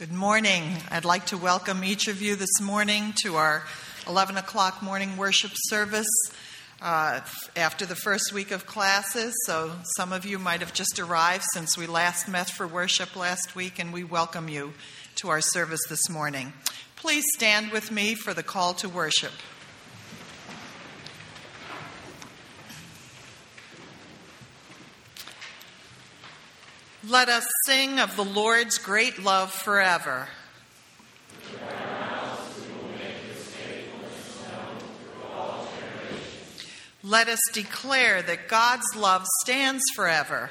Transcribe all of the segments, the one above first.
Good morning. I'd like to welcome each of you this morning to our 11 o'clock morning worship service after the first week of classes. So some of you might have just arrived since we last met for worship last week, and we welcome you to our service this morning. Please stand with me for the call to worship. Let us sing of the Lord's great love forever. Let us declare that God's love stands forever.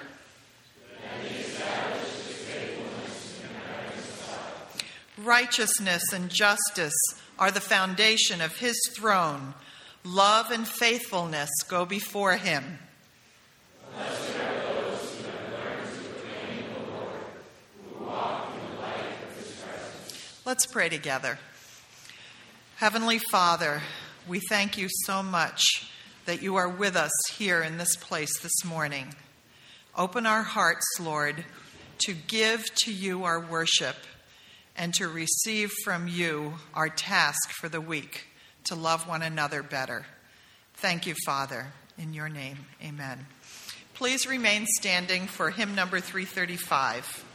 Righteousness and justice are the foundation of his throne. Love and faithfulness go before him. Let's pray together. Heavenly Father, we thank you so much that you are with us here in this place this morning. Open our hearts, Lord, to give to you our worship and to receive from you our task for the week, to love one another better. Thank you, Father. In your name, amen. Please remain standing for hymn number 335.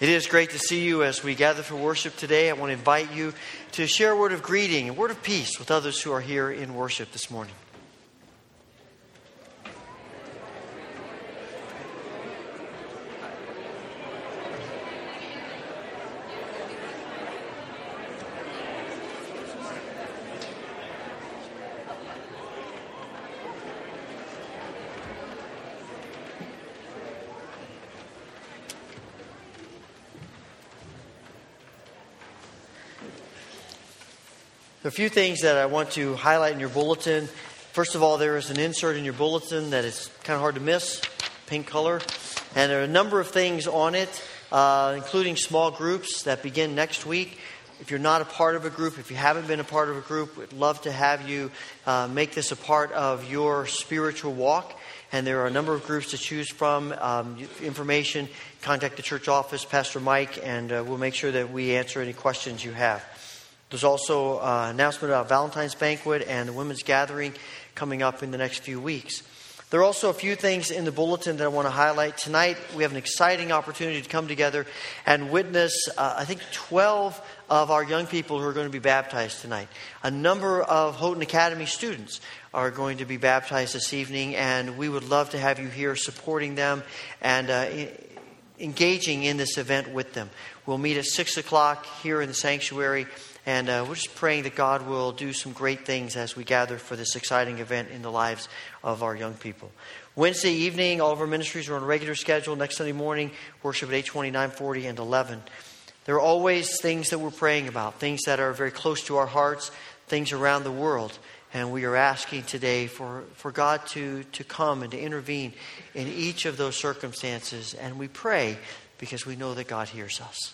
It is great to see you as we gather for worship today. I want to invite you to share a word of greeting, a word of peace with others who are here in worship this morning. There are a few things that I want to highlight in your bulletin. First of all, there is an insert in your bulletin that is kind of hard to miss, pink color. And there are a number of things on it, including small groups that begin next week. If you're not a part of a group, if you haven't been a part of a group, we'd love to have you make this a part of your spiritual walk. And there are a number of groups to choose from. Information, contact the church office, Pastor Mike, and we'll make sure that we answer any questions you have. There's also an announcement about Valentine's Banquet and the Women's Gathering coming up in the next few weeks. There are also a few things in the bulletin that I want to highlight. Tonight, we have an exciting opportunity to come together and witness, I think, 12 of our young people who are going to be baptized tonight. A number of Houghton Academy students are going to be baptized this evening, and we would love to have you here supporting them and engaging in this event with them. We'll meet at 6 o'clock here in the sanctuary, and we're just praying that God will do some great things as we gather for this exciting event in the lives of our young people. Wednesday evening, all of our ministries are on a regular schedule. Next Sunday morning, worship at 8:20, 9:40, and 11. There are always things that we're praying about, things that are very close to our hearts, things around the world. And we are asking today for God to come and to intervene in each of those circumstances. And we pray because we know that God hears us.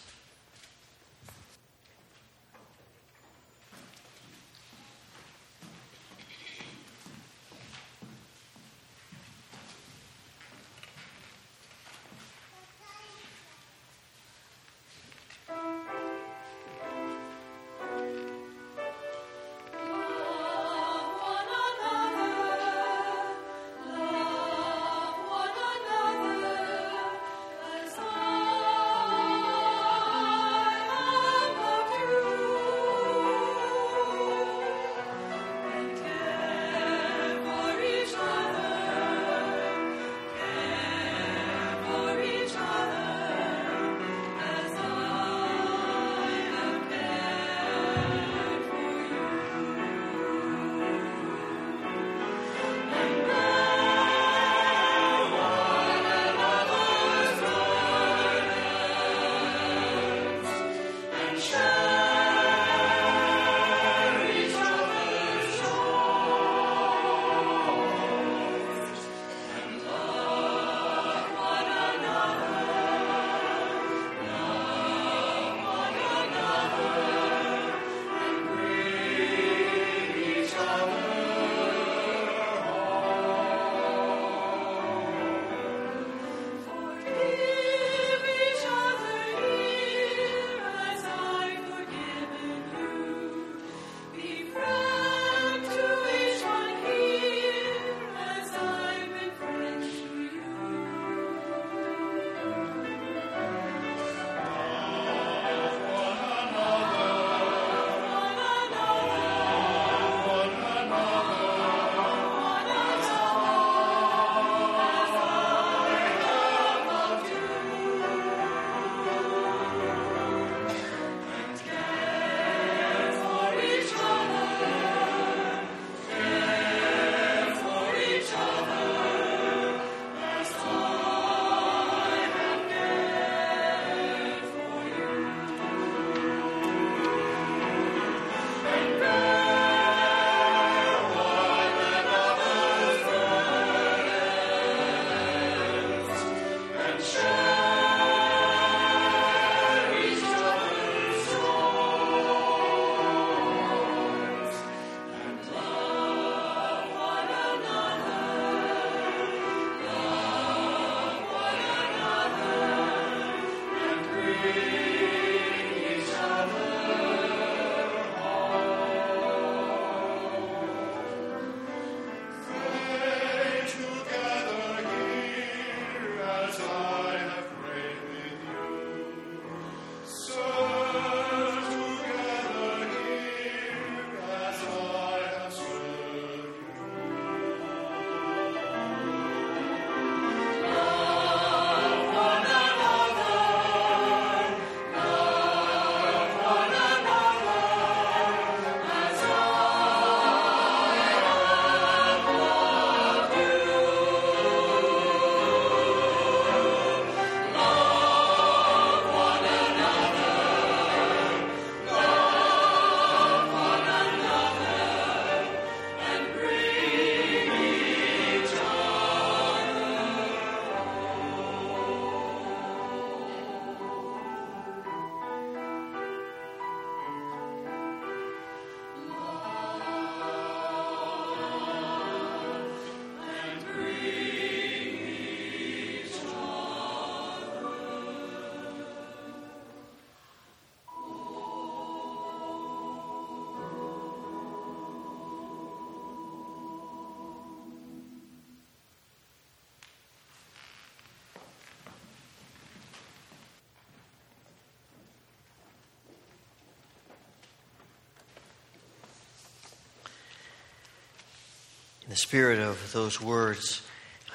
In the spirit of those words,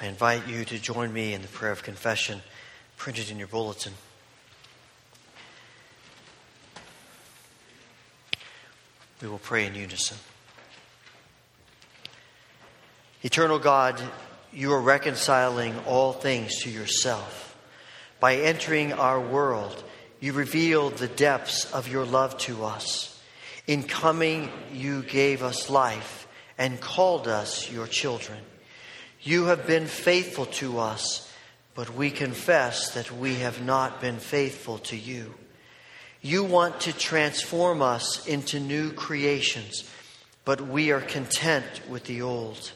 I invite you to join me in the prayer of confession printed in your bulletin. We will pray in unison. Eternal God, you are reconciling all things to yourself. By entering our world, you revealed the depths of your love to us. In coming, you gave us life and called us your children. You have been faithful to us, but we confess that we have not been faithful to you. You want to transform us into new creations, but we are content with the old.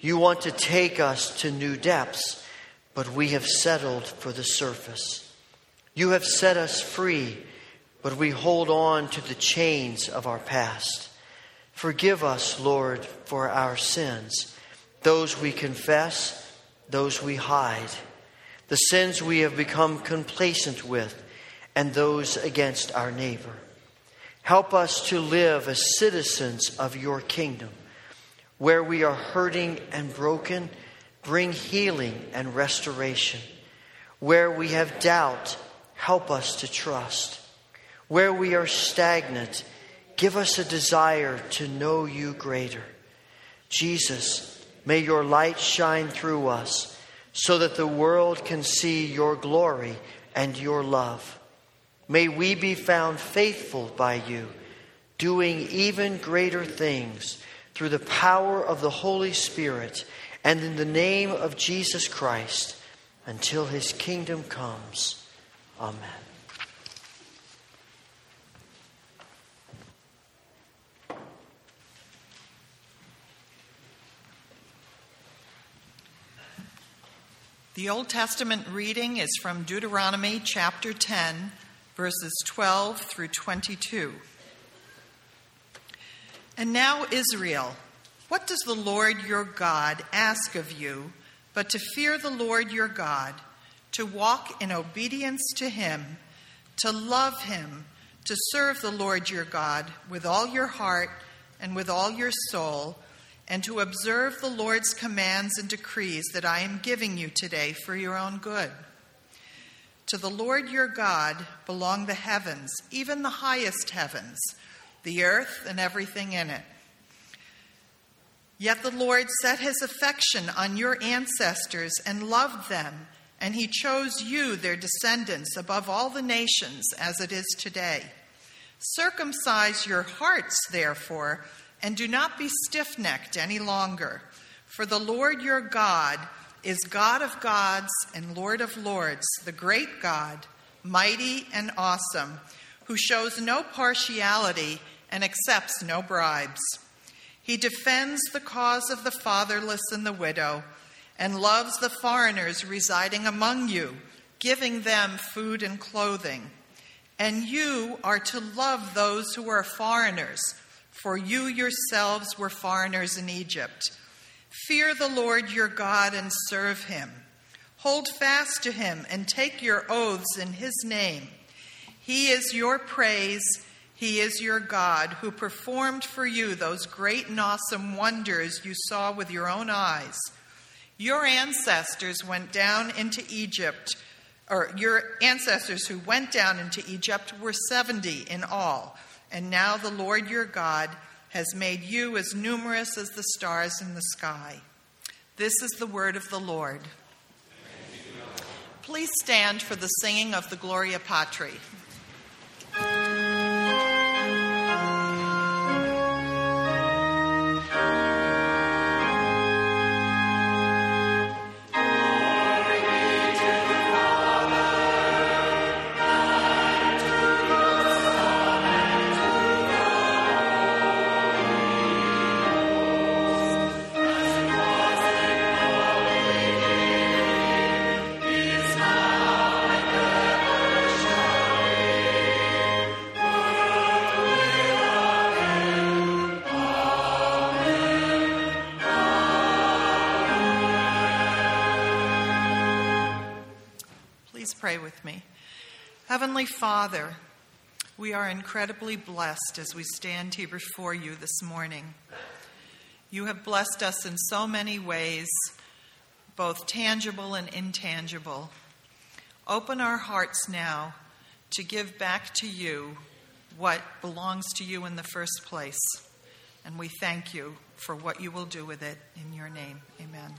You want to take us to new depths, but we have settled for the surface. You have set us free, but we hold on to the chains of our past. Forgive us, Lord, for our sins, those we confess, those we hide, the sins we have become complacent with, and those against our neighbor. Help us to live as citizens of your kingdom. Where we are hurting and broken, bring healing and restoration. Where we have doubt, help us to trust. Where we are stagnant, give us a desire to know you greater. Jesus, may your light shine through us so that the world can see your glory and your love. May we be found faithful by you, doing even greater things through the power of the Holy Spirit and in the name of Jesus Christ, until his kingdom comes. Amen. The Old Testament reading is from Deuteronomy chapter 10, verses 12 through 22. And now, Israel, what does the Lord your God ask of you but to fear the Lord your God, to walk in obedience to him, to love him, to serve the Lord your God with all your heart and with all your soul, and to observe the Lord's commands and decrees that I am giving you today for your own good? To the Lord your God belong the heavens, even the highest heavens, the earth and everything in it. Yet the Lord set his affection on your ancestors and loved them, and he chose you, their descendants, above all the nations as it is today. Circumcise your hearts, therefore, and do not be stiff-necked any longer, for the Lord your God is God of gods and Lord of lords, the great God, mighty and awesome, who shows no partiality and accepts no bribes. He defends the cause of the fatherless and the widow, and loves the foreigners residing among you, giving them food and clothing. And you are to love those who are foreigners, for you yourselves were foreigners in Egypt. Fear the Lord your God and serve him. Hold fast to him and take your oaths in his name. He is your praise, he is your God, who performed for you those great and awesome wonders you saw with your own eyes. Your ancestors who went down into Egypt were 70 in all, and now the Lord your God has made you as numerous as the stars in the sky. This is the word of the Lord. Please stand for the singing of the Gloria Patri. Pray with me. Heavenly Father, we are incredibly blessed as we stand here before you this morning. You have blessed us in so many ways, both tangible and intangible. Open our hearts now to give back to you what belongs to you in the first place. And we thank you for what you will do with it. In your name, amen.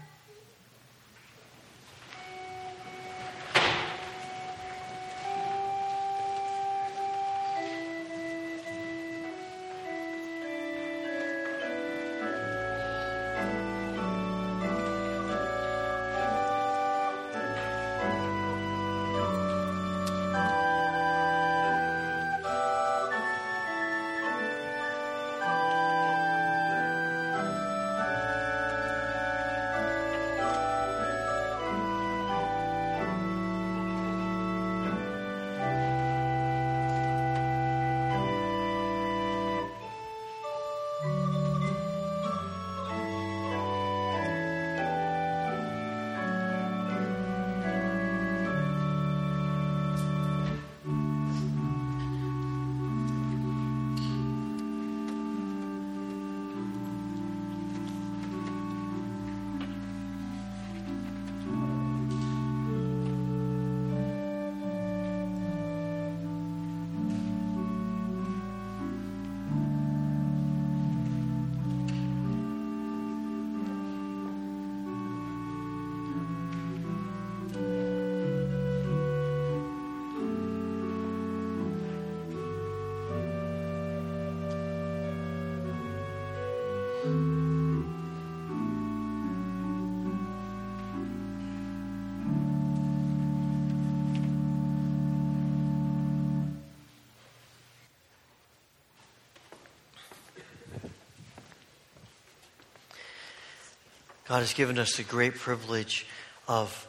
God has given us the great privilege of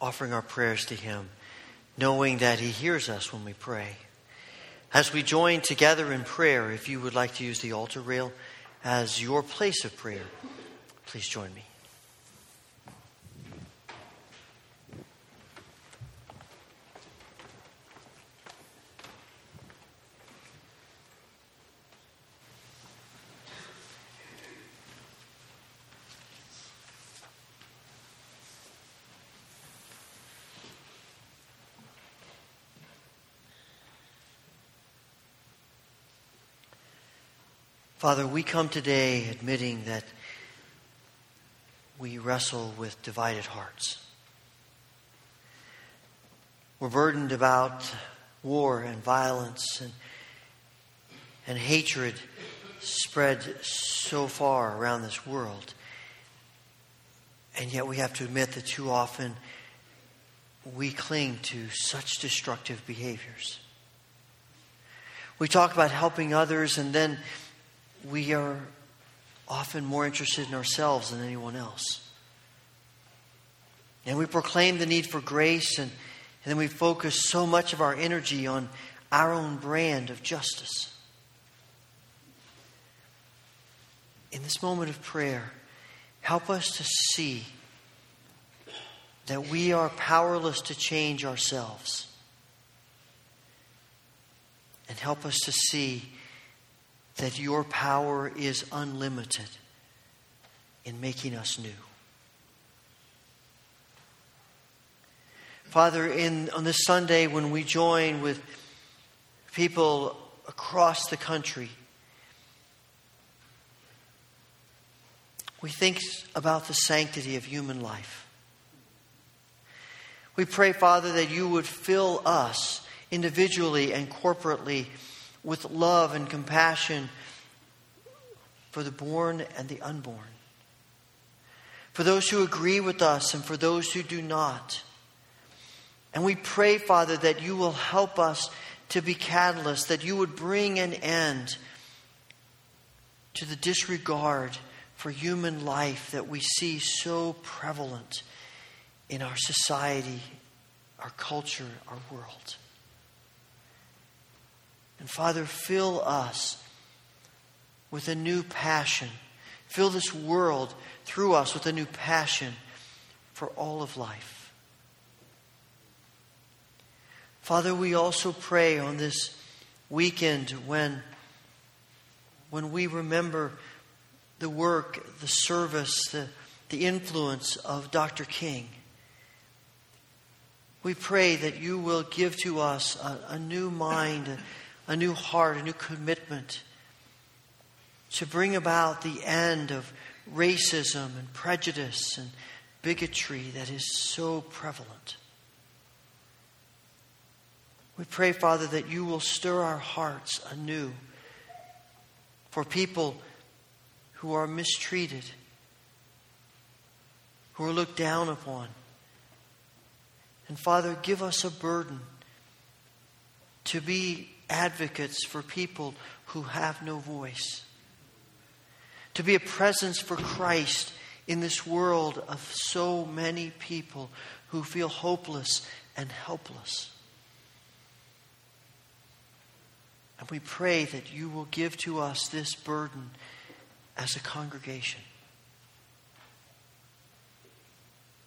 offering our prayers to Him, knowing that He hears us when we pray. As we join together in prayer, if you would like to use the altar rail as your place of prayer, please join me. Father, we come today admitting that we wrestle with divided hearts. We're burdened about war and violence and hatred spread so far around this world. And yet we have to admit that too often we cling to such destructive behaviors. We talk about helping others, and then we are often more interested in ourselves than anyone else. And we proclaim the need for grace, and then we focus so much of our energy on our own brand of justice. In this moment of prayer, help us to see that we are powerless to change ourselves. And help us to see that your power is unlimited in making us new. Father, on this Sunday when we join with people across the country, we think about the sanctity of human life. We pray, Father, that you would fill us individually and corporately with love and compassion for the born and the unborn, for those who agree with us and for those who do not. And we pray, Father, that you will help us to be catalysts, that you would bring an end to the disregard for human life that we see so prevalent in our society, our culture, our world. And Father, fill us with a new passion. Fill this world through us with a new passion for all of life. Father, we also pray on this weekend when we remember the work, the service, the influence of Dr. King. We pray that you will give to us a new mind, a new heart, a new commitment to bring about the end of racism and prejudice and bigotry that is so prevalent. We pray, Father, that you will stir our hearts anew for people who are mistreated, who are looked down upon. And Father, give us a burden to be advocates for people who have no voice, to be a presence for Christ in this world of so many people who feel hopeless and helpless. And we pray that you will give to us this burden as a congregation.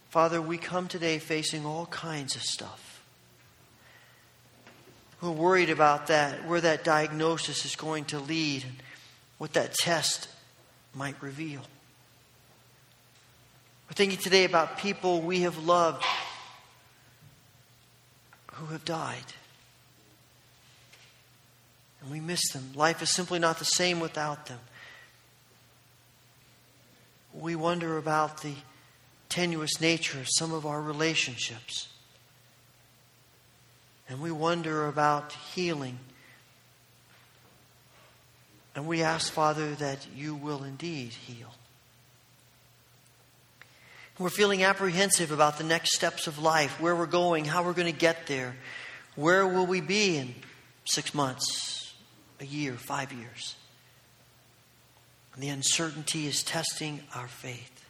Father, we come today facing all kinds of stuff. We're worried about that, where that diagnosis is going to lead, and what that test might reveal. We're thinking today about people we have loved who have died. And we miss them. Life is simply not the same without them. We wonder about the tenuous nature of some of our relationships. And we wonder about healing. And we ask, Father, that you will indeed heal. We're feeling apprehensive about the next steps of life, where we're going, how we're going to get there. Where will we be in 6 months? A year, 5 years. And the uncertainty is testing our faith.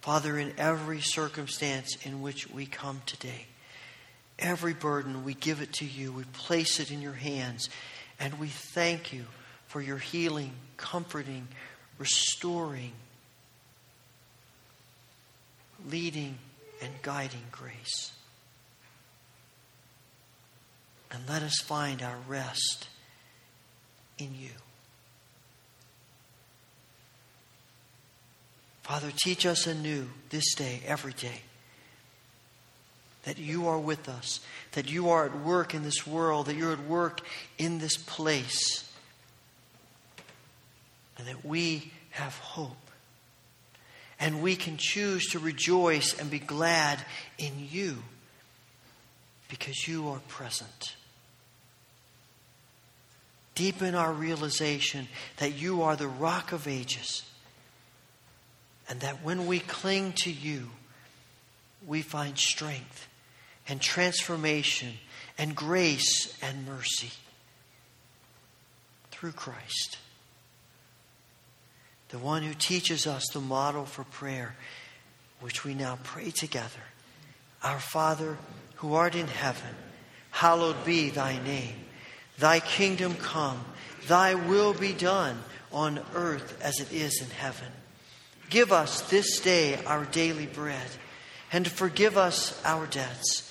Father, in every circumstance in which we come today, every burden, we give it to you. We place it in your hands. And we thank you for your healing, comforting, restoring, leading, and guiding grace. And let us find our rest in you. Father, teach us anew this day, every day, that you are with us, that you are at work in this world, that you're at work in this place, and that we have hope. And we can choose to rejoice and be glad in you because you are present. Deepen our realization that you are the Rock of Ages, and that when we cling to you, we find strength and transformation and grace and mercy through Christ, the one who teaches us the model for prayer, which we now pray together. Our Father, who art in heaven, hallowed be thy name. Thy kingdom come, thy will be done on earth as it is in heaven. Give us this day our daily bread, and forgive us our debts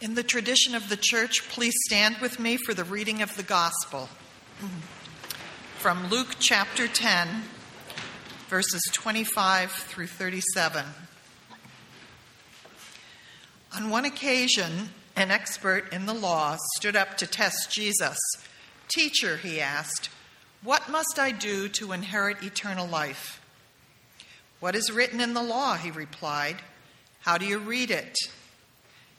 In the tradition of the church, please stand with me for the reading of the gospel. From Luke chapter 10, verses 25 through 37. On one occasion, an expert in the law stood up to test Jesus. "Teacher," he asked, "what must I do to inherit eternal life?" "What is written in the law?" he replied. "How do you read it?"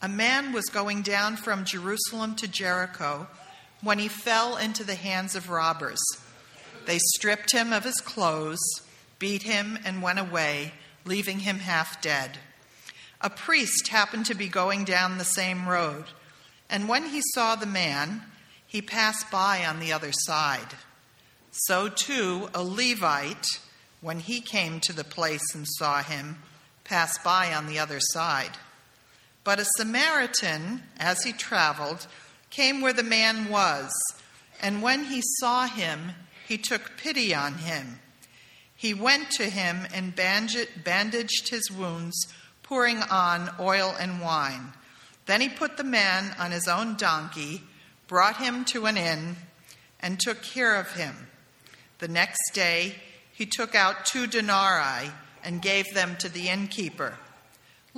"A man was going down from Jerusalem to Jericho when he fell into the hands of robbers. They stripped him of his clothes, beat him, and went away, leaving him half dead. A priest happened to be going down the same road, and when he saw the man, he passed by on the other side. So too, a Levite, when he came to the place and saw him, passed by on the other side. But a Samaritan, as he traveled, came where the man was, and when he saw him, he took pity on him. He went to him and bandaged his wounds, pouring on oil and wine. Then he put the man on his own donkey, brought him to an inn, and took care of him. The next day, he took out 2 denarii and gave them to the innkeeper.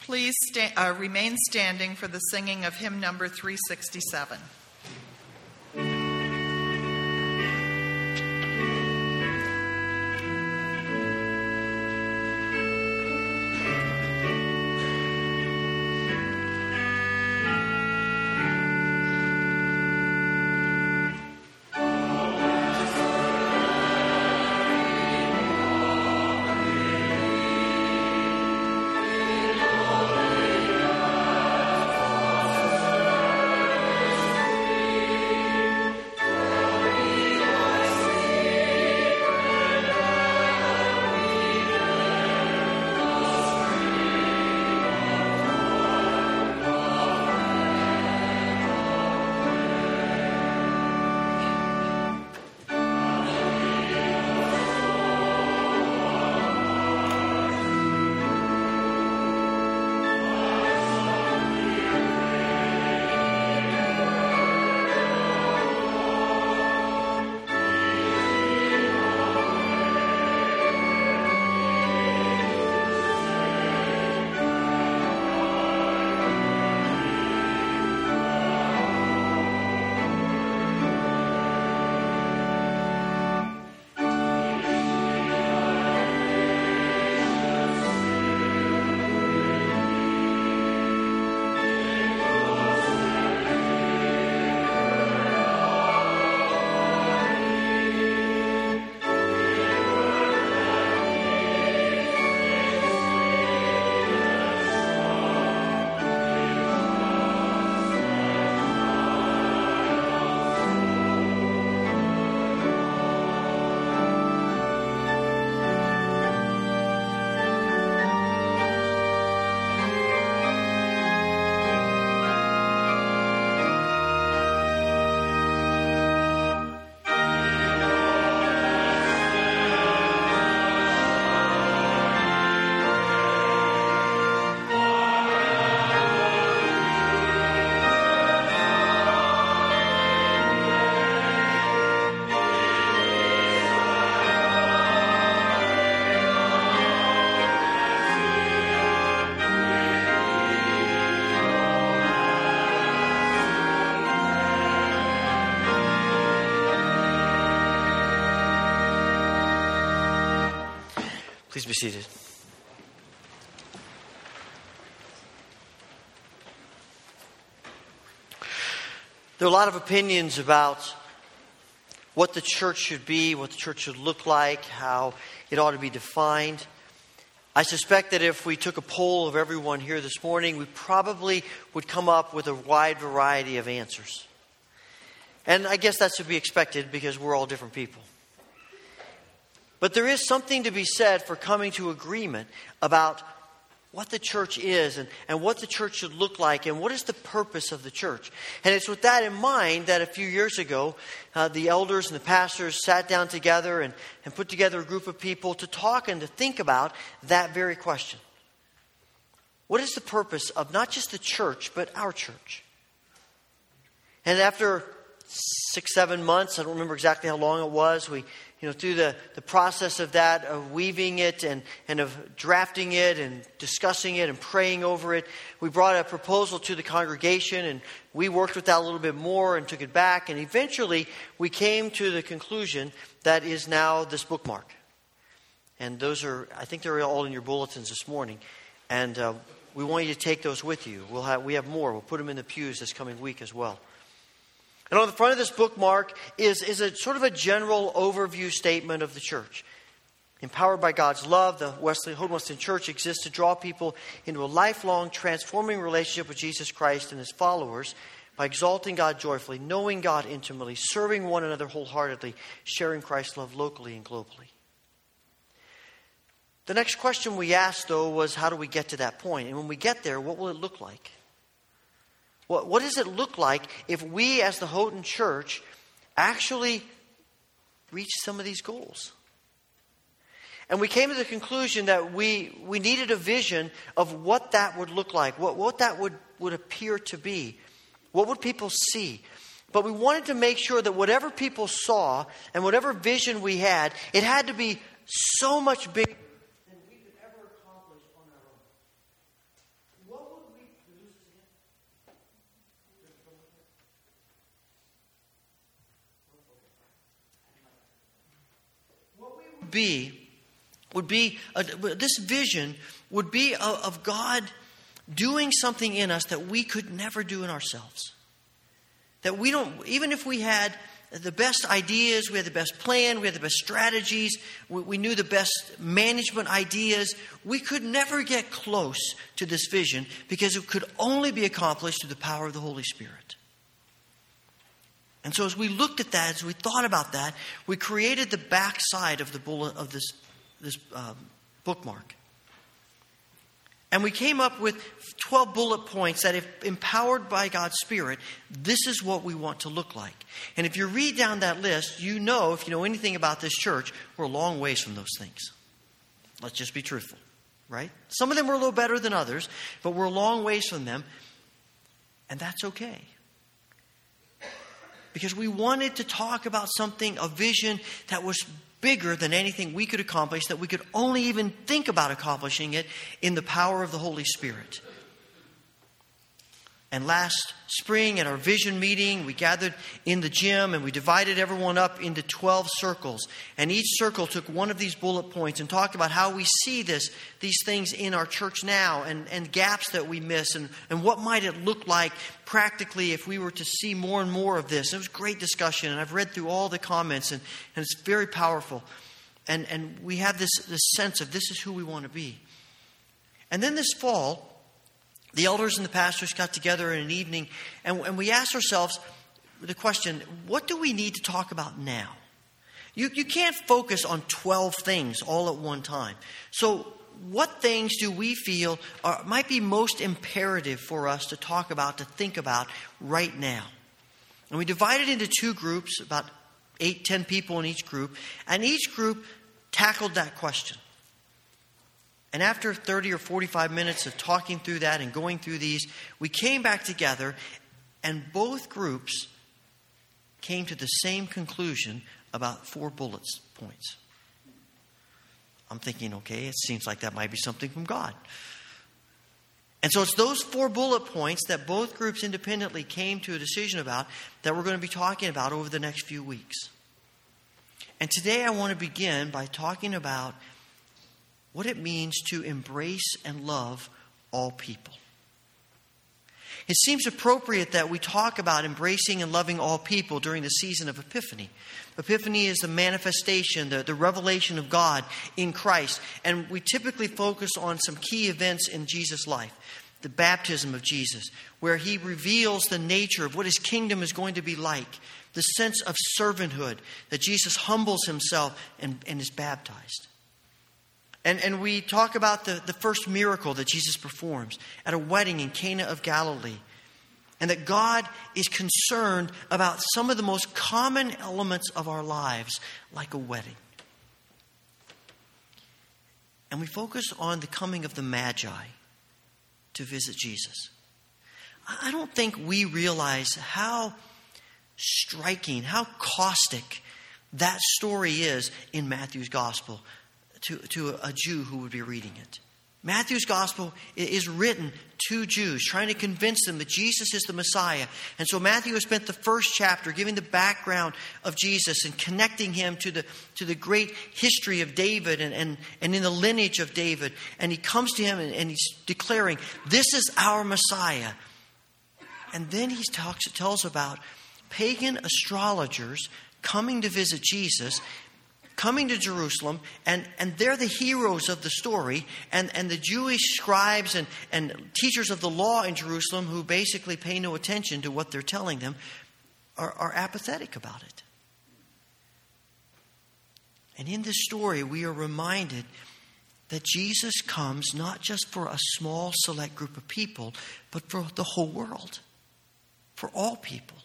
Please remain standing for the singing of hymn number 367. Please be seated. There are a lot of opinions about what the church should be, what the church should look like, how it ought to be defined. I suspect that if we took a poll of everyone here this morning, we probably would come up with a wide variety of answers. And I guess that's to be expected because we're all different people. But there is something to be said for coming to agreement about what the church is and what the church should look like and what is the purpose of the church. And it's with that in mind that a few years ago, the elders and the pastors sat down together and put together a group of people to talk and to think about that very question. What is the purpose of not just the church, but our church? And after 6-7 months, I don't remember exactly how long it was, we, through the process of that, of weaving it and of drafting it and discussing it and praying over it, we brought a proposal to the congregation, and we worked with that a little bit more and took it back, and eventually we came to the conclusion that is now this bookmark. And those are, I think they're all in your bulletins this morning, and we want you to take those with you. We have more. We'll put them in the pews this coming week as well. And on the front of this bookmark is a sort of a general overview statement of the church. Empowered by God's love, the Wesley Holmuston Church exists to draw people into a lifelong, transforming relationship with Jesus Christ and his followers by exalting God joyfully, knowing God intimately, serving one another wholeheartedly, sharing Christ's love locally and globally. The next question we asked, though, was how do we get to that point? And when we get there, what will it look like? What does it look like if we as the Houghton Church actually reach some of these goals? And we came to the conclusion that we needed a vision of what that would look like, what that would appear to be. What would people see? But we wanted to make sure that whatever people saw and whatever vision we had, it had to be so much bigger. This vision would be of God doing something in us that we could never do in ourselves. That we don't, even if we had the best ideas, we had the best plan, we had the best strategies, we knew the best management ideas, we could never get close to this vision because it could only be accomplished through the power of the Holy Spirit. And so as we looked at that, as we thought about that, we created the backside of the bullet of this bookmark. And we came up with 12 bullet points that if empowered by God's Spirit, this is what we want to look like. And if you read down that list, if you know anything about this church, we're a long ways from those things. Let's just be truthful, right? Some of them were a little better than others, but we're a long ways from them. And that's okay. Because we wanted to talk about something, a vision that was bigger than anything we could accomplish, that we could only even think about accomplishing it in the power of the Holy Spirit. And last spring at our vision meeting, we gathered in the gym and we divided everyone up into 12 circles. And each circle took one of these bullet points and talked about how we see these things in our church now and gaps that we miss and what might it look like practically if we were to see more and more of this. It was a great discussion, and I've read through all the comments and it's very powerful. And we have this sense of this is who we want to be. And then this fall, the elders and the pastors got together in an evening, and we asked ourselves the question, what do we need to talk about now? You can't focus on 12 things all at one time. So what things do we feel might be most imperative for us to talk about, to think about right now? And we divided into two groups, about 8-10 people in each group, and each group tackled that question. And after 30 or 45 minutes of talking through that and going through these, we came back together and both groups came to the same conclusion about 4 bullet points. I'm thinking, okay, it seems like that might be something from God. And so it's those 4 bullet points that both groups independently came to a decision about that we're going to be talking about over the next few weeks. And today I want to begin by talking about what it means to embrace and love all people. It seems appropriate that we talk about embracing and loving all people during the season of Epiphany. Epiphany is the manifestation, the revelation of God in Christ. And we typically focus on some key events in Jesus' life. The baptism of Jesus, where he reveals the nature of what his kingdom is going to be like. The sense of servanthood, that Jesus humbles himself and is baptized. And we talk about the first miracle that Jesus performs at a wedding in Cana of Galilee. And that God is concerned about some of the most common elements of our lives, like a wedding. And we focus on the coming of the Magi. to visit Jesus. I don't think we realize how striking, how caustic that story is in Matthew's gospel to a Jew who would be reading it. Matthew's gospel is written to Jews, trying to convince them that Jesus is the Messiah. And so Matthew has spent the first chapter giving the background of Jesus and connecting him to the great history of David and in the lineage of David. And he comes to him and he's declaring, this is our Messiah. And then he tells about pagan astrologers coming to visit Jesus, coming to Jerusalem, and they're the heroes of the story, and the Jewish scribes and teachers of the law in Jerusalem, who basically pay no attention to what they're telling them, are apathetic about it. And in this story, we are reminded that Jesus comes not just for a small select group of people, but for the whole world, for all people.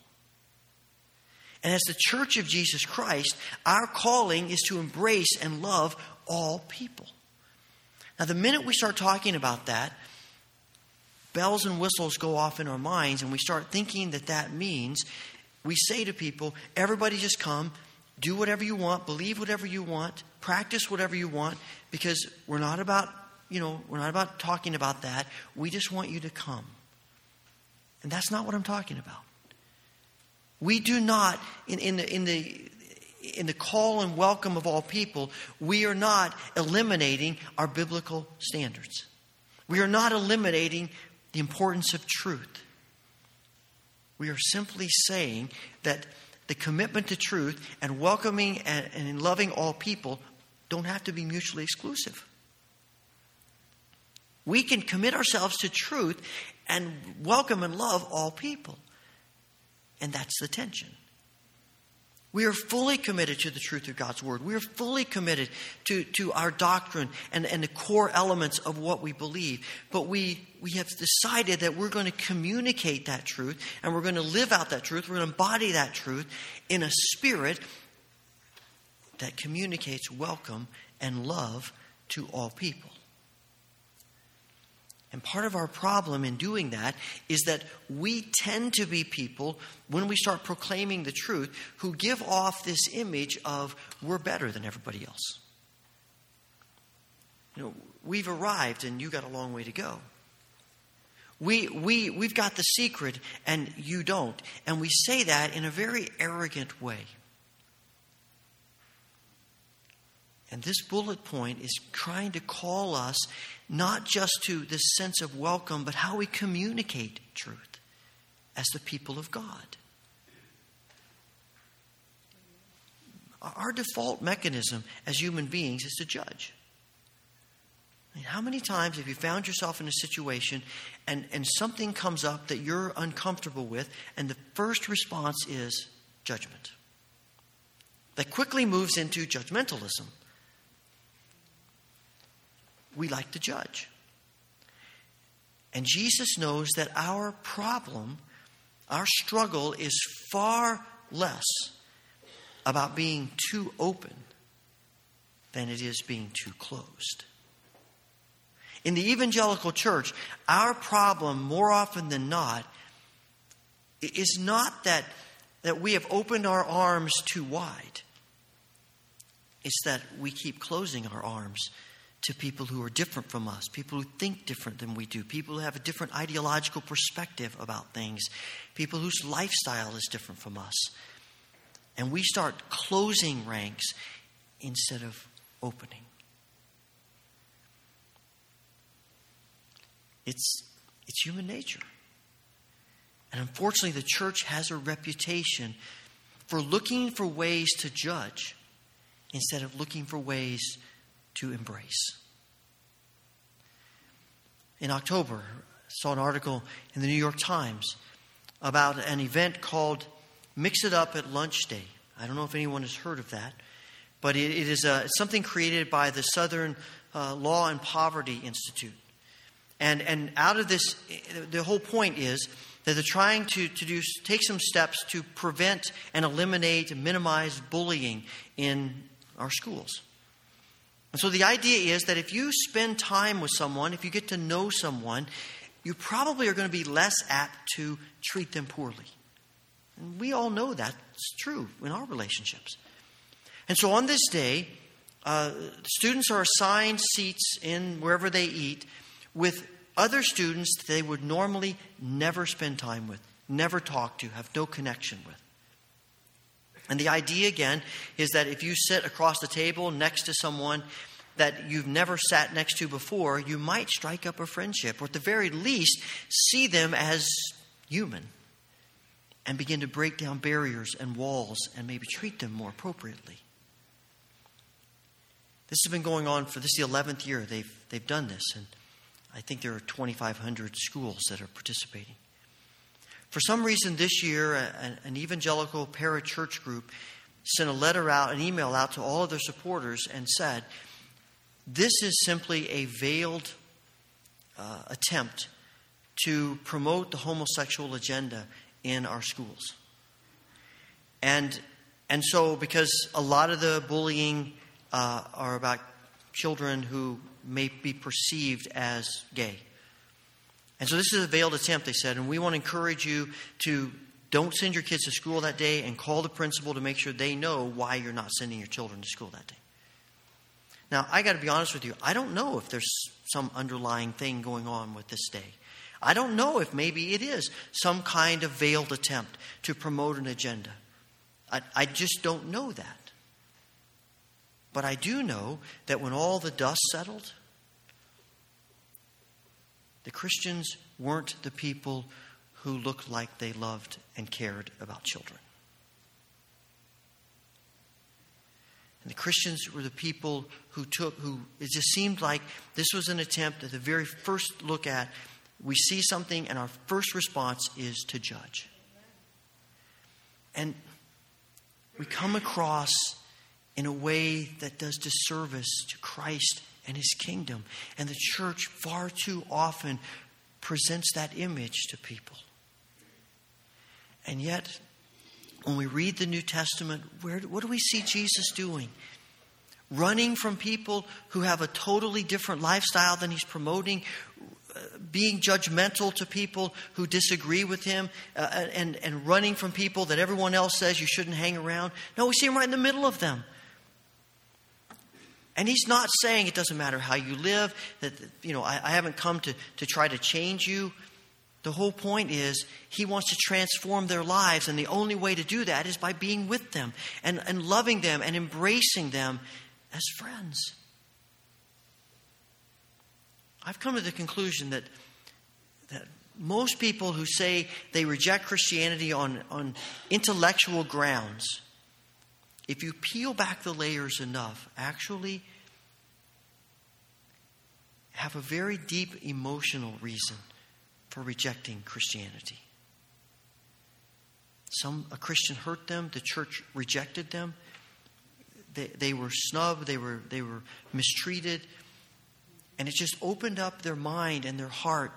And as the church of Jesus Christ, our calling is to embrace and love all people. Now, the minute we start talking about that, bells and whistles go off in our minds, and we start thinking that means we say to people, everybody just come, do whatever you want, believe whatever you want, practice whatever you want, because we're not about talking about that. We just want you to come. And that's not what I'm talking about. We do not, in the call and welcome of all people, we are not eliminating our biblical standards. We are not eliminating the importance of truth. We are simply saying that the commitment to truth and welcoming and loving all people don't have to be mutually exclusive. We can commit ourselves to truth and welcome and love all people. And that's the tension. We are fully committed to the truth of God's word. We are fully committed to our doctrine and the core elements of what we believe. But we have decided that we're going to communicate that truth, and we're going to live out that truth. We're going to embody that truth in a spirit that communicates welcome and love to all people. And part of our problem in doing that is that we tend to be people, when we start proclaiming the truth, who give off this image of we're better than everybody else. You know, we've arrived and you got a long way to go. We've got the secret and you don't. And we say that in a very arrogant way. And this bullet point is trying to call us not just to this sense of welcome, but how we communicate truth as the people of God. Our default mechanism as human beings is to judge. I mean, how many times have you found yourself in a situation and something comes up that you're uncomfortable with, and the first response is judgment? That quickly moves into judgmentalism. We like to judge. And Jesus knows that our problem, our struggle, is far less about being too open than it is being too closed. In the evangelical church, our problem, more often than not, is not that we have opened our arms too wide. It's that we keep closing our arms to people who are different from us, people who think different than we do, people who have a different ideological perspective about things, people whose lifestyle is different from us. And we start closing ranks instead of opening. It's human nature. And unfortunately, the church has a reputation for looking for ways to judge instead of looking for ways to embrace. In October, I saw an article in the New York Times about an event called Mix It Up at Lunch Day. I don't know if anyone has heard of that, but it is something created by the Southern Law and Poverty Institute. And out of this, the whole point is that they're trying to take some steps to prevent and eliminate and minimize bullying in our schools. And so the idea is that if you spend time with someone, if you get to know someone, you probably are going to be less apt to treat them poorly. And we all know that's true in our relationships. And so on this day, students are assigned seats in wherever they eat with other students they would normally never spend time with, never talk to, have no connection with. And the idea, again, is that if you sit across the table next to someone that you've never sat next to before, you might strike up a friendship, or at the very least, see them as human and begin to break down barriers and walls and maybe treat them more appropriately. This has been going on for this is the 11th year they've done this, and I think there are 2,500 schools that are participating. For some reason this year, an evangelical parachurch group sent a letter out, an email out to all of their supporters and said, this is simply a veiled attempt to promote the homosexual agenda in our schools. And so because a lot of the bullying are about children who may be perceived as gay. And so this is a veiled attempt, they said, and we want to encourage you to don't send your kids to school that day and call the principal to make sure they know why you're not sending your children to school that day. Now, I got to be honest with you. I don't know if there's some underlying thing going on with this day. I don't know if maybe it is some kind of veiled attempt to promote an agenda. I just don't know that. But I do know that when all the dust settled, the Christians weren't the people who looked like they loved and cared about children. And the Christians were the people who it just seemed like this was an attempt at the very first look at, we see something and our first response is to judge. And we come across in a way that does disservice to Christ and his kingdom. And the church far too often presents that image to people. And yet, when we read the New Testament, what do we see Jesus doing? Running from people who have a totally different lifestyle than he's promoting, being judgmental to people who disagree with him, and running from people that everyone else says you shouldn't hang around. No, we see him right in the middle of them. And he's not saying it doesn't matter how you live, that, you know, I haven't come to try to change you. The whole point is he wants to transform their lives, and the only way to do that is by being with them and loving them and embracing them as friends. I've come to the conclusion that most people who say they reject Christianity on intellectual grounds, if you peel back the layers enough, actually have a very deep emotional reason for rejecting Christianity. A Christian hurt them. The church rejected them. They were snubbed. They were mistreated. And it just opened up their mind and their heart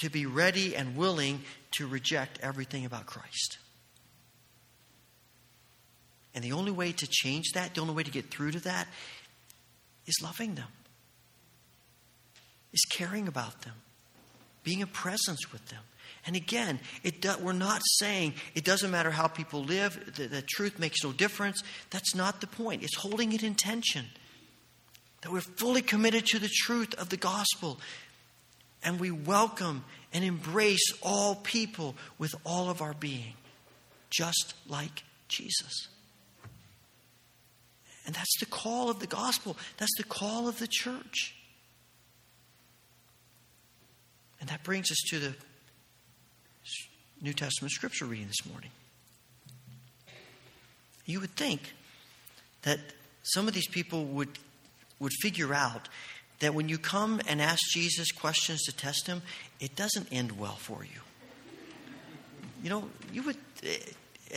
to be ready and willing to reject everything about Christ. And the only way to change that, the only way to get through to that, is loving them, is caring about them, being a presence with them. And again, we're not saying it doesn't matter how people live, the truth makes no difference. That's not the point. It's holding it in tension, that we're fully committed to the truth of the gospel, and we welcome and embrace all people with all of our being, just like Jesus. And that's the call of the gospel. That's the call of the church. And that brings us to the New Testament scripture reading this morning. You would think that some of these people would figure out that when you come and ask Jesus questions to test him, it doesn't end well for you. You know, you would...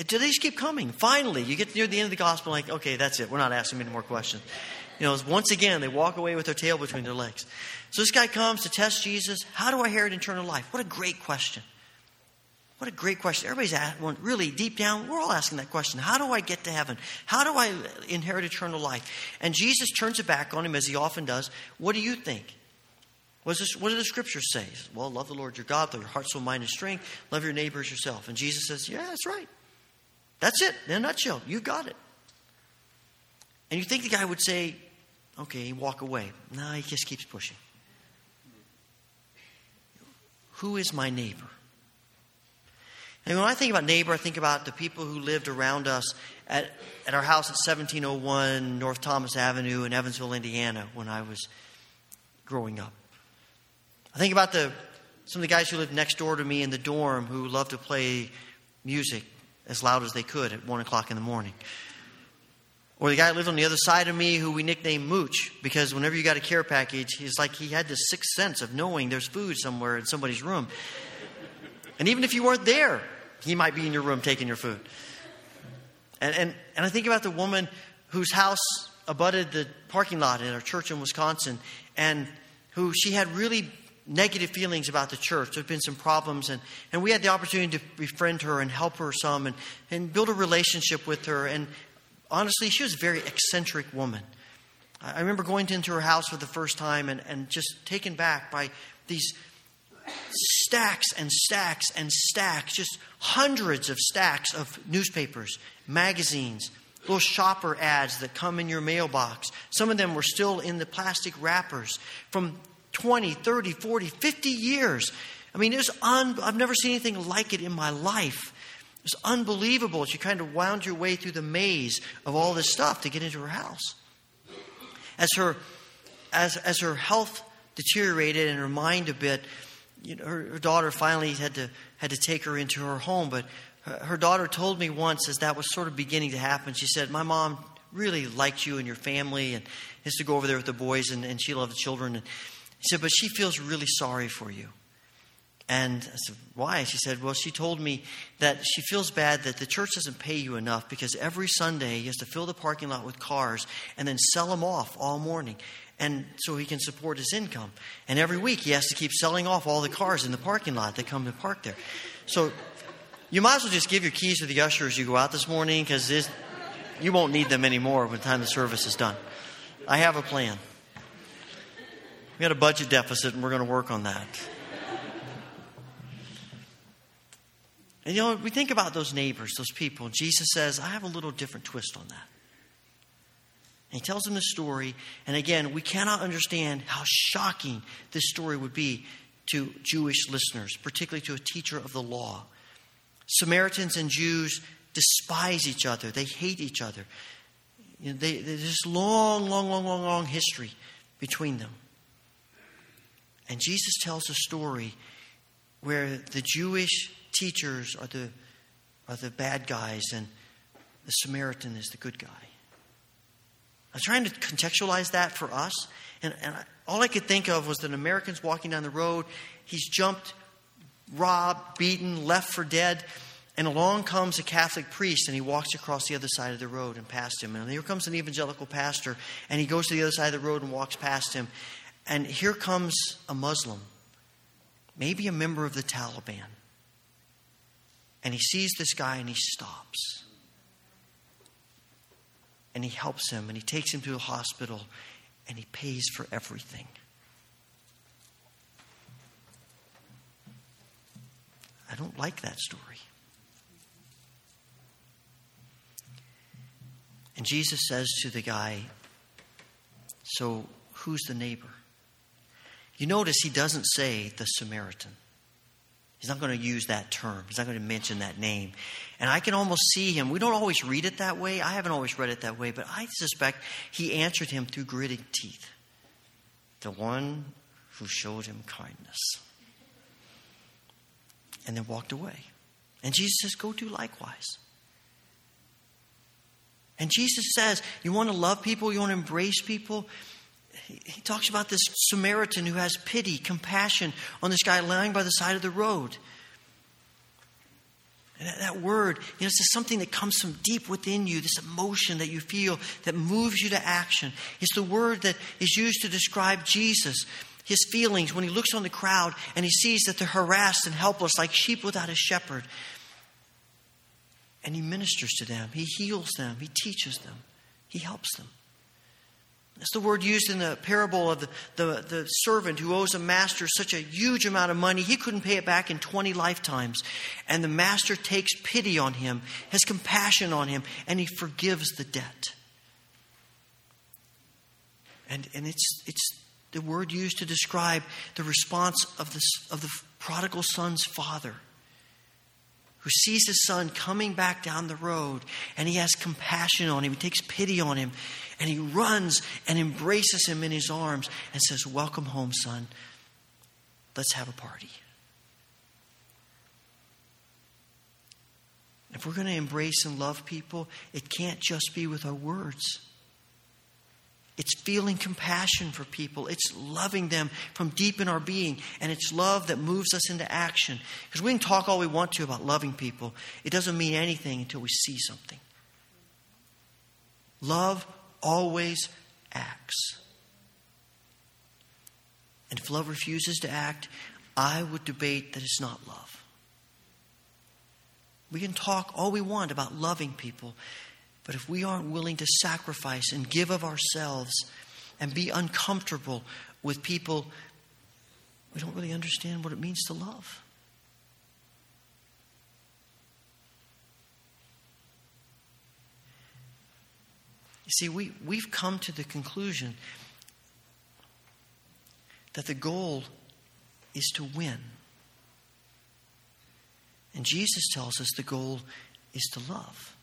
Do they just keep coming? Finally, you get near the end of the gospel, like, okay, that's it. We're not asking any more questions. You know, once again, they walk away with their tail between their legs. So this guy comes to test Jesus. How do I inherit eternal life? What a great question. What a great question. Everybody's asking one. Really, deep down, we're all asking that question. How do I get to heaven? How do I inherit eternal life? And Jesus turns it back on him, as he often does. What do you think? What do the scriptures say? Well, love the Lord your God with your heart, soul, mind, and strength. Love your neighbor as yourself. And Jesus says, yeah, that's right. That's it. In a nutshell, you got it. And you think the guy would say, okay, walk away. No, he just keeps pushing. Who is my neighbor? And when I think about neighbor, I think about the people who lived around us at our house at 1701 North Thomas Avenue in Evansville, Indiana, when I was growing up. I think about some of the guys who lived next door to me in the dorm who loved to play music as loud as they could at 1 o'clock in the morning. Or the guy that lived on the other side of me who we nicknamed Mooch, because whenever you got a care package, it's like he had this sixth sense of knowing there's food somewhere in somebody's room. And even if you weren't there, he might be in your room taking your food. And I think about the woman whose house abutted the parking lot at our church in Wisconsin, and who she had really negative feelings about the church. There had been some problems, and we had the opportunity to befriend her and help her some and build a relationship with her. And honestly, she was a very eccentric woman. I remember going into her house for the first time and just taken back by these stacks and stacks and stacks, just hundreds of stacks of newspapers, magazines, little shopper ads that come in your mailbox. Some of them were still in the plastic wrappers from 20, 30, 40, 50 years. I mean, I've never seen anything like it in my life. It was unbelievable as you kind of wound your way through the maze of all this stuff to get into her house. As her health deteriorated and her mind a bit, you know, her daughter finally had to take her into her home. But her daughter told me once, as that was sort of beginning to happen, she said, "My mom really liked you and your family and used to go over there with the boys, and she loved the children." And he said, "But she feels really sorry for you." And I said, "Why?" She said, "Well, she told me that she feels bad that the church doesn't pay you enough, because every Sunday he has to fill the parking lot with cars and then sell them off all morning, and so he can support his income. And every week he has to keep selling off all the cars in the parking lot that come to park there. So you might as well just give your keys to the usher as you go out this morning, because you won't need them anymore by the time the service is done. I have a plan. We had a budget deficit, and we're going to work on that." And you know, we think about those neighbors, those people. And Jesus says, "I have a little different twist on that." And he tells them the story. And again, we cannot understand how shocking this story would be to Jewish listeners, particularly to a teacher of the law. Samaritans and Jews despise each other. They hate each other. You know, there's this long, long, long, long, long history between them. And Jesus tells a story where the Jewish teachers are the bad guys and the Samaritan is the good guy. I'm trying to contextualize that for us. And all I could think of was that an American's walking down the road. He's jumped, robbed, beaten, left for dead. And along comes a Catholic priest, and he walks across the other side of the road and past him. And here comes an evangelical pastor, and he goes to the other side of the road and walks past him. And here comes a Muslim, maybe a member of the Taliban. And he sees this guy, and he stops. And he helps him, and he takes him to a hospital, and he pays for everything. I don't like that story. And Jesus says to the guy, "So who's the neighbor?" You notice he doesn't say the Samaritan. He's not going to use that term. He's not going to mention that name. And I can almost see him. We don't always read it that way. I haven't always read it that way. But I suspect he answered him through gritting teeth. The one who showed him kindness. And then walked away. And Jesus says, "Go do likewise." And Jesus says, you want to love people? You want to embrace people? He talks about this Samaritan who has pity, compassion on this guy lying by the side of the road. And that word, you know, it's just something that comes from deep within you, this emotion that you feel that moves you to action. It's the word that is used to describe Jesus, his feelings, when he looks on the crowd and he sees that they're harassed and helpless like sheep without a shepherd. And he ministers to them. He heals them. He teaches them. He helps them. That's the word used in the parable of the servant who owes a master such a huge amount of money, he couldn't pay it back in 20 lifetimes. And the master takes pity on him, has compassion on him, and he forgives the debt. And it's the word used to describe the response of the prodigal son's father, who sees his son coming back down the road, and he has compassion on him. He takes pity on him, and he runs and embraces him in his arms and says, "Welcome home, son. Let's have a party." If we're going to embrace and love people, it can't just be with our words. It's feeling compassion for people. It's loving them from deep in our being. And it's love that moves us into action. Because we can talk all we want to about loving people. It doesn't mean anything until we see something. Love always acts. And if love refuses to act, I would debate that it's not love. We can talk all we want about loving people, but if we aren't willing to sacrifice and give of ourselves and be uncomfortable with people, we don't really understand what it means to love. You see, we've come to the conclusion that the goal is to win. And Jesus tells us the goal is to love.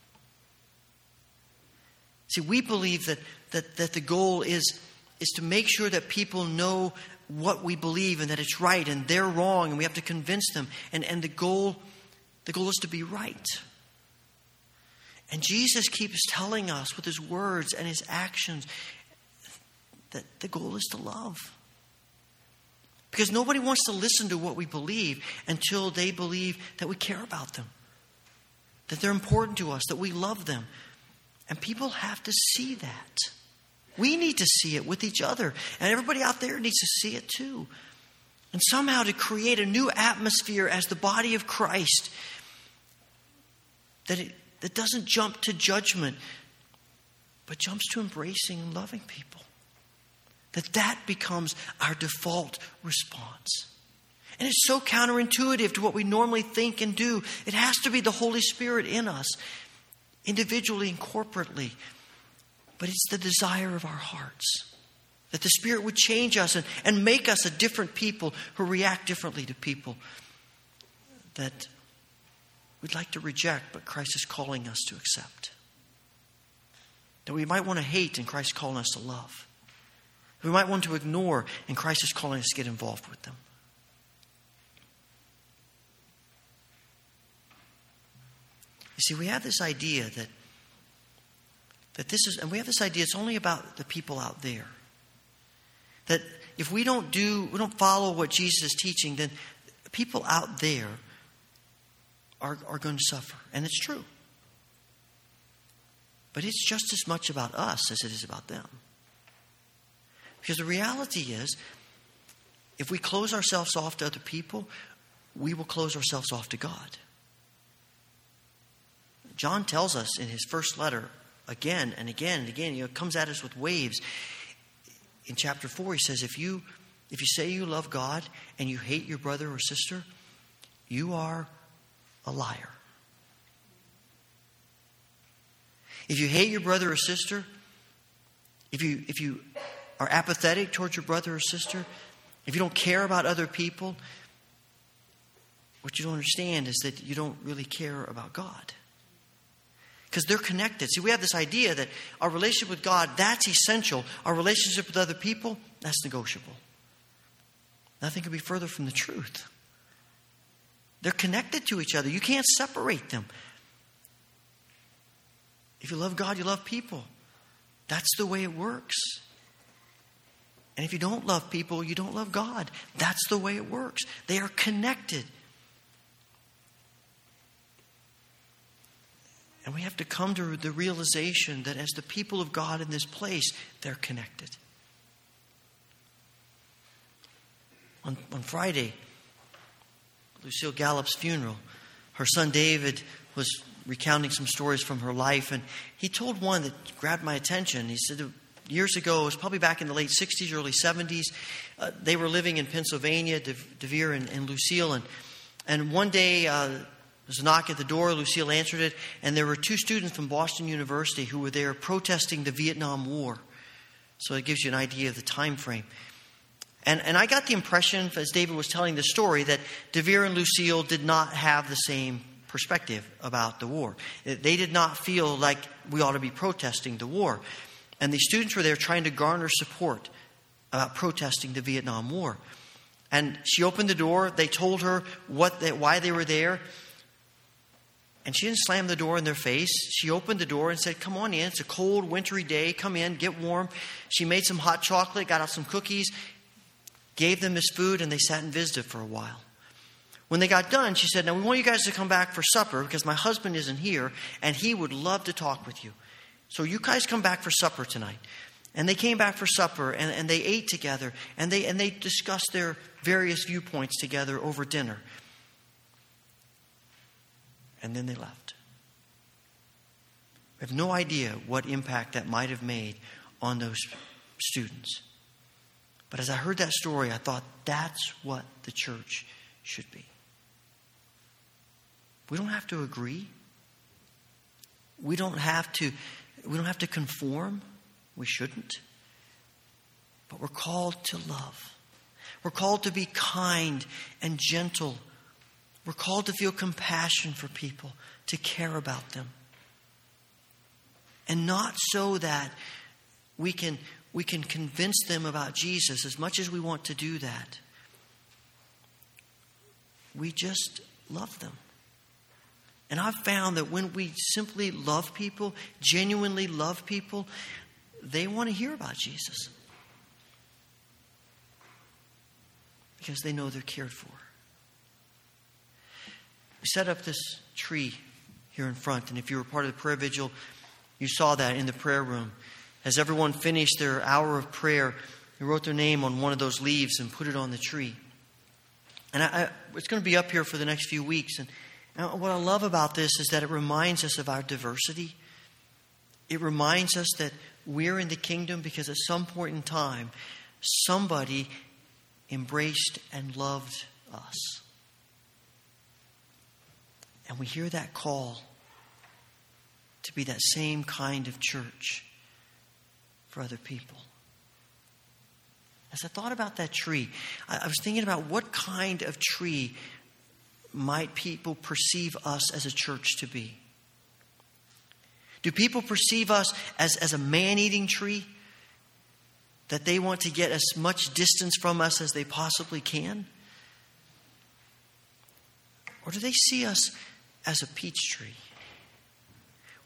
See, we believe that the goal is to make sure that people know what we believe and that it's right and they're wrong and we have to convince them. And the goal is to be right. And Jesus keeps telling us with his words and his actions that the goal is to love. Because nobody wants to listen to what we believe until they believe that we care about them, that they're important to us, that we love them. And people have to see that. We need to see it with each other. And everybody out there needs to see it too. And somehow to create a new atmosphere as the body of Christ that doesn't jump to judgment, but jumps to embracing and loving people. That becomes our default response. And it's so counterintuitive to what we normally think and do. It has to be the Holy Spirit in us, individually and corporately. But it's the desire of our hearts that the Spirit would change us and make us a different people who react differently to people that we'd like to reject, but Christ is calling us to accept. That we might want to hate, and Christ is calling us to love. We might want to ignore, and Christ is calling us to get involved with them. You see, we have this idea that this is, and we have this idea it's only about the people out there. That if we don't follow what Jesus is teaching, then people out there are going to suffer. And it's true. But it's just as much about us as it is about them. Because the reality is, if we close ourselves off to other people, we will close ourselves off to God. John tells us in his first letter again and again and again, it comes at us with waves. In chapter 4, he says, if you say you love God and you hate your brother or sister, you are a liar. If you hate your brother or sister, if you are apathetic towards your brother or sister, if you don't care about other people, what you don't understand is that you don't really care about God. Because they're connected. See, we have this idea that our relationship with God, that's essential. Our relationship with other people, that's negotiable. Nothing could be further from the truth. They're connected to each other. You can't separate them. If you love God, you love people. That's the way it works. And if you don't love people, you don't love God. That's the way it works. They are connected. And we have to come to the realization that as the people of God in this place, they're connected. On Friday, Lucille Gallup's funeral, her son David was recounting some stories from her life, and he told one that grabbed my attention. He said, years ago, it was probably back in the late 60s, early 70s. They were living in Pennsylvania, DeVere and Lucille. And one day, there was a knock at the door. Lucille answered it. And there were two students from Boston University who were there protesting the Vietnam War. So it gives you an idea of the time frame. And I got the impression, as David was telling the story, that DeVere and Lucille did not have the same perspective about the war. They did not feel like we ought to be protesting the war. And the students were there trying to garner support about protesting the Vietnam War. And she opened the door. They told her why they were there. And she didn't slam the door in their face. She opened the door and said, "Come on in. It's a cold, wintry day. Come in, get warm." She made some hot chocolate, got out some cookies, gave them this food, and they sat and visited for a while. When they got done, she said, "Now, we want you guys to come back for supper because my husband isn't here, and he would love to talk with you. So you guys come back for supper tonight." And they came back for supper, and they ate together, and they discussed their various viewpoints together over dinner. And then they left. I have no idea what impact that might have made on those students. But as I heard that story, I thought that's what the church should be. We don't have to agree. We don't have to conform. We shouldn't. But we're called to love. We're called to be kind and gentle. We're called to feel compassion for people, to care about them. And not so that we can convince them about Jesus as much as we want to do that. We just love them. And I've found that when we simply love people, genuinely love people, they want to hear about Jesus. Because they know they're cared for. We set up this tree here in front. And if you were part of the prayer vigil, you saw that in the prayer room. As everyone finished their hour of prayer, they wrote their name on one of those leaves and put it on the tree. And it's going to be up here for the next few weeks. And what I love about this is that it reminds us of our diversity. It reminds us that we're in the kingdom because at some point in time, somebody embraced and loved us. And we hear that call to be that same kind of church for other people. As I thought about that tree, I was thinking about what kind of tree might people perceive us as a church to be. Do people perceive us as a man-eating tree that they want to get as much distance from us as they possibly can? Or do they see us as a peach tree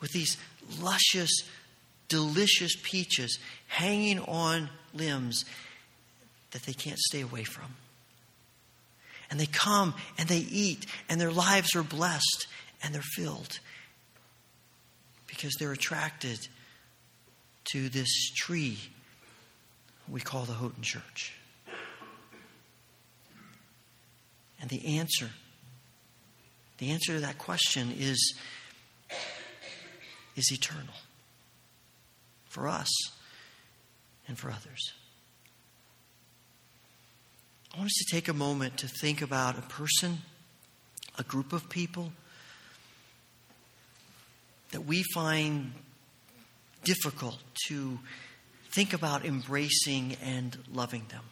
with these luscious, delicious peaches hanging on limbs that they can't stay away from? And they come and they eat and their lives are blessed and they're filled because they're attracted to this tree we call the Houghton Church. And the answer to that question is eternal for us and for others. I want us to take a moment to think about a person, a group of people that we find difficult to think about embracing and loving them.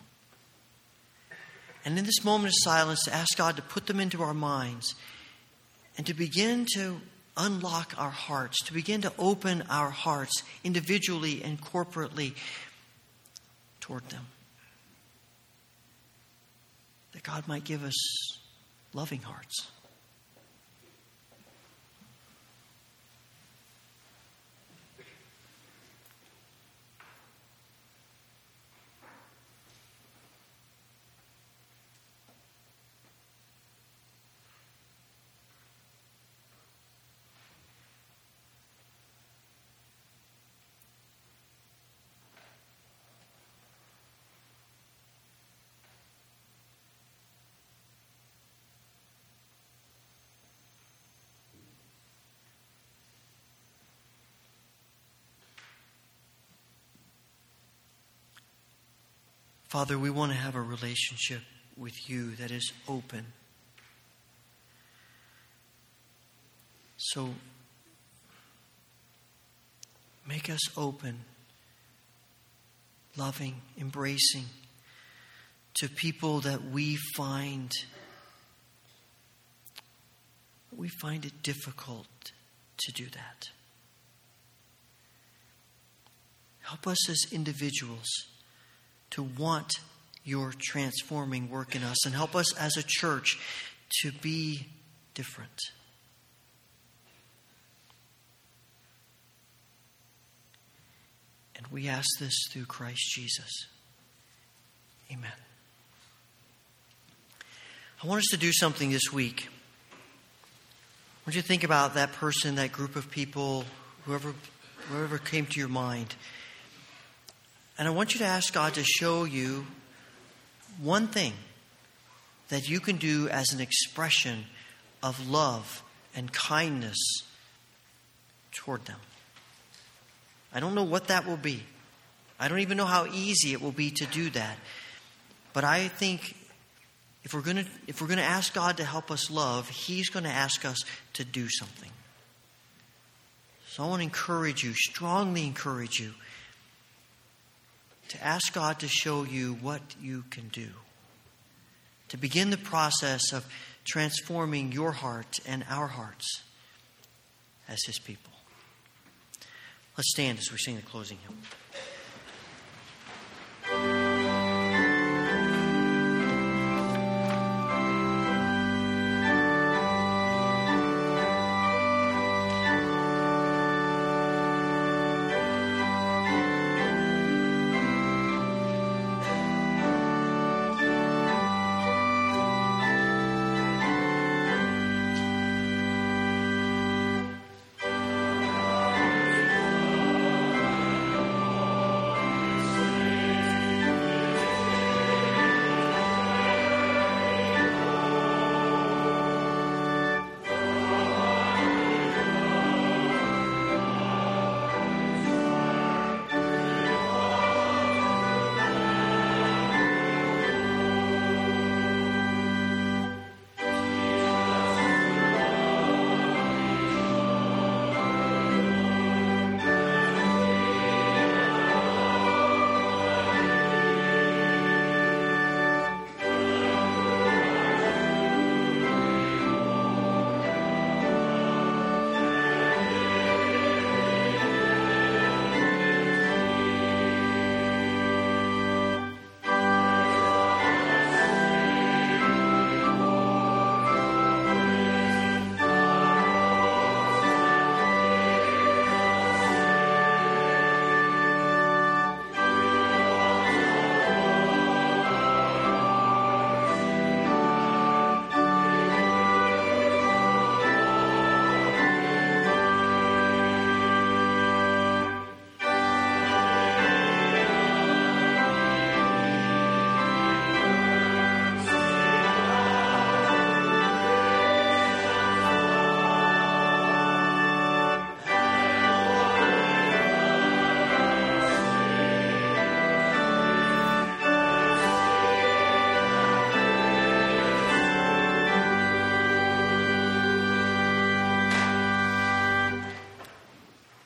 And in this moment of silence, to ask God to put them into our minds and to begin to unlock our hearts, to begin to open our hearts individually and corporately toward them. That God might give us loving hearts. Father, we want to have a relationship with you that is open. So make us open, loving, embracing to people that we find it difficult to do that. Help us as individuals to want your transforming work in us, and help us as a church to be different. And we ask this through Christ Jesus. Amen. I want us to do something this week. I want you to think about that person, that group of people, whoever came to your mind. And I want you to ask God to show you one thing that you can do as an expression of love and kindness toward them. I don't know what that will be. I don't even know how easy it will be to do that. But I think if we're going to ask God to help us love, He's going to ask us to do something. So I want to encourage you, strongly encourage you, to ask God to show you what you can do, to begin the process of transforming your heart and our hearts as His people. Let's stand as we sing the closing hymn.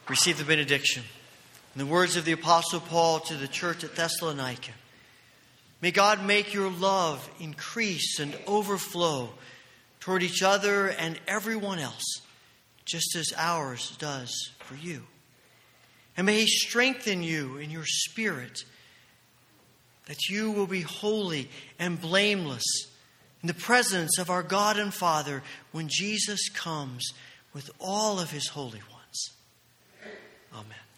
Receive the benediction. In the words of the Apostle Paul to the church at Thessalonica, may God make your love increase and overflow toward each other and everyone else, just as ours does for you. And may He strengthen you in your spirit, that you will be holy and blameless in the presence of our God and Father when Jesus comes with all of His holy ones. Amen.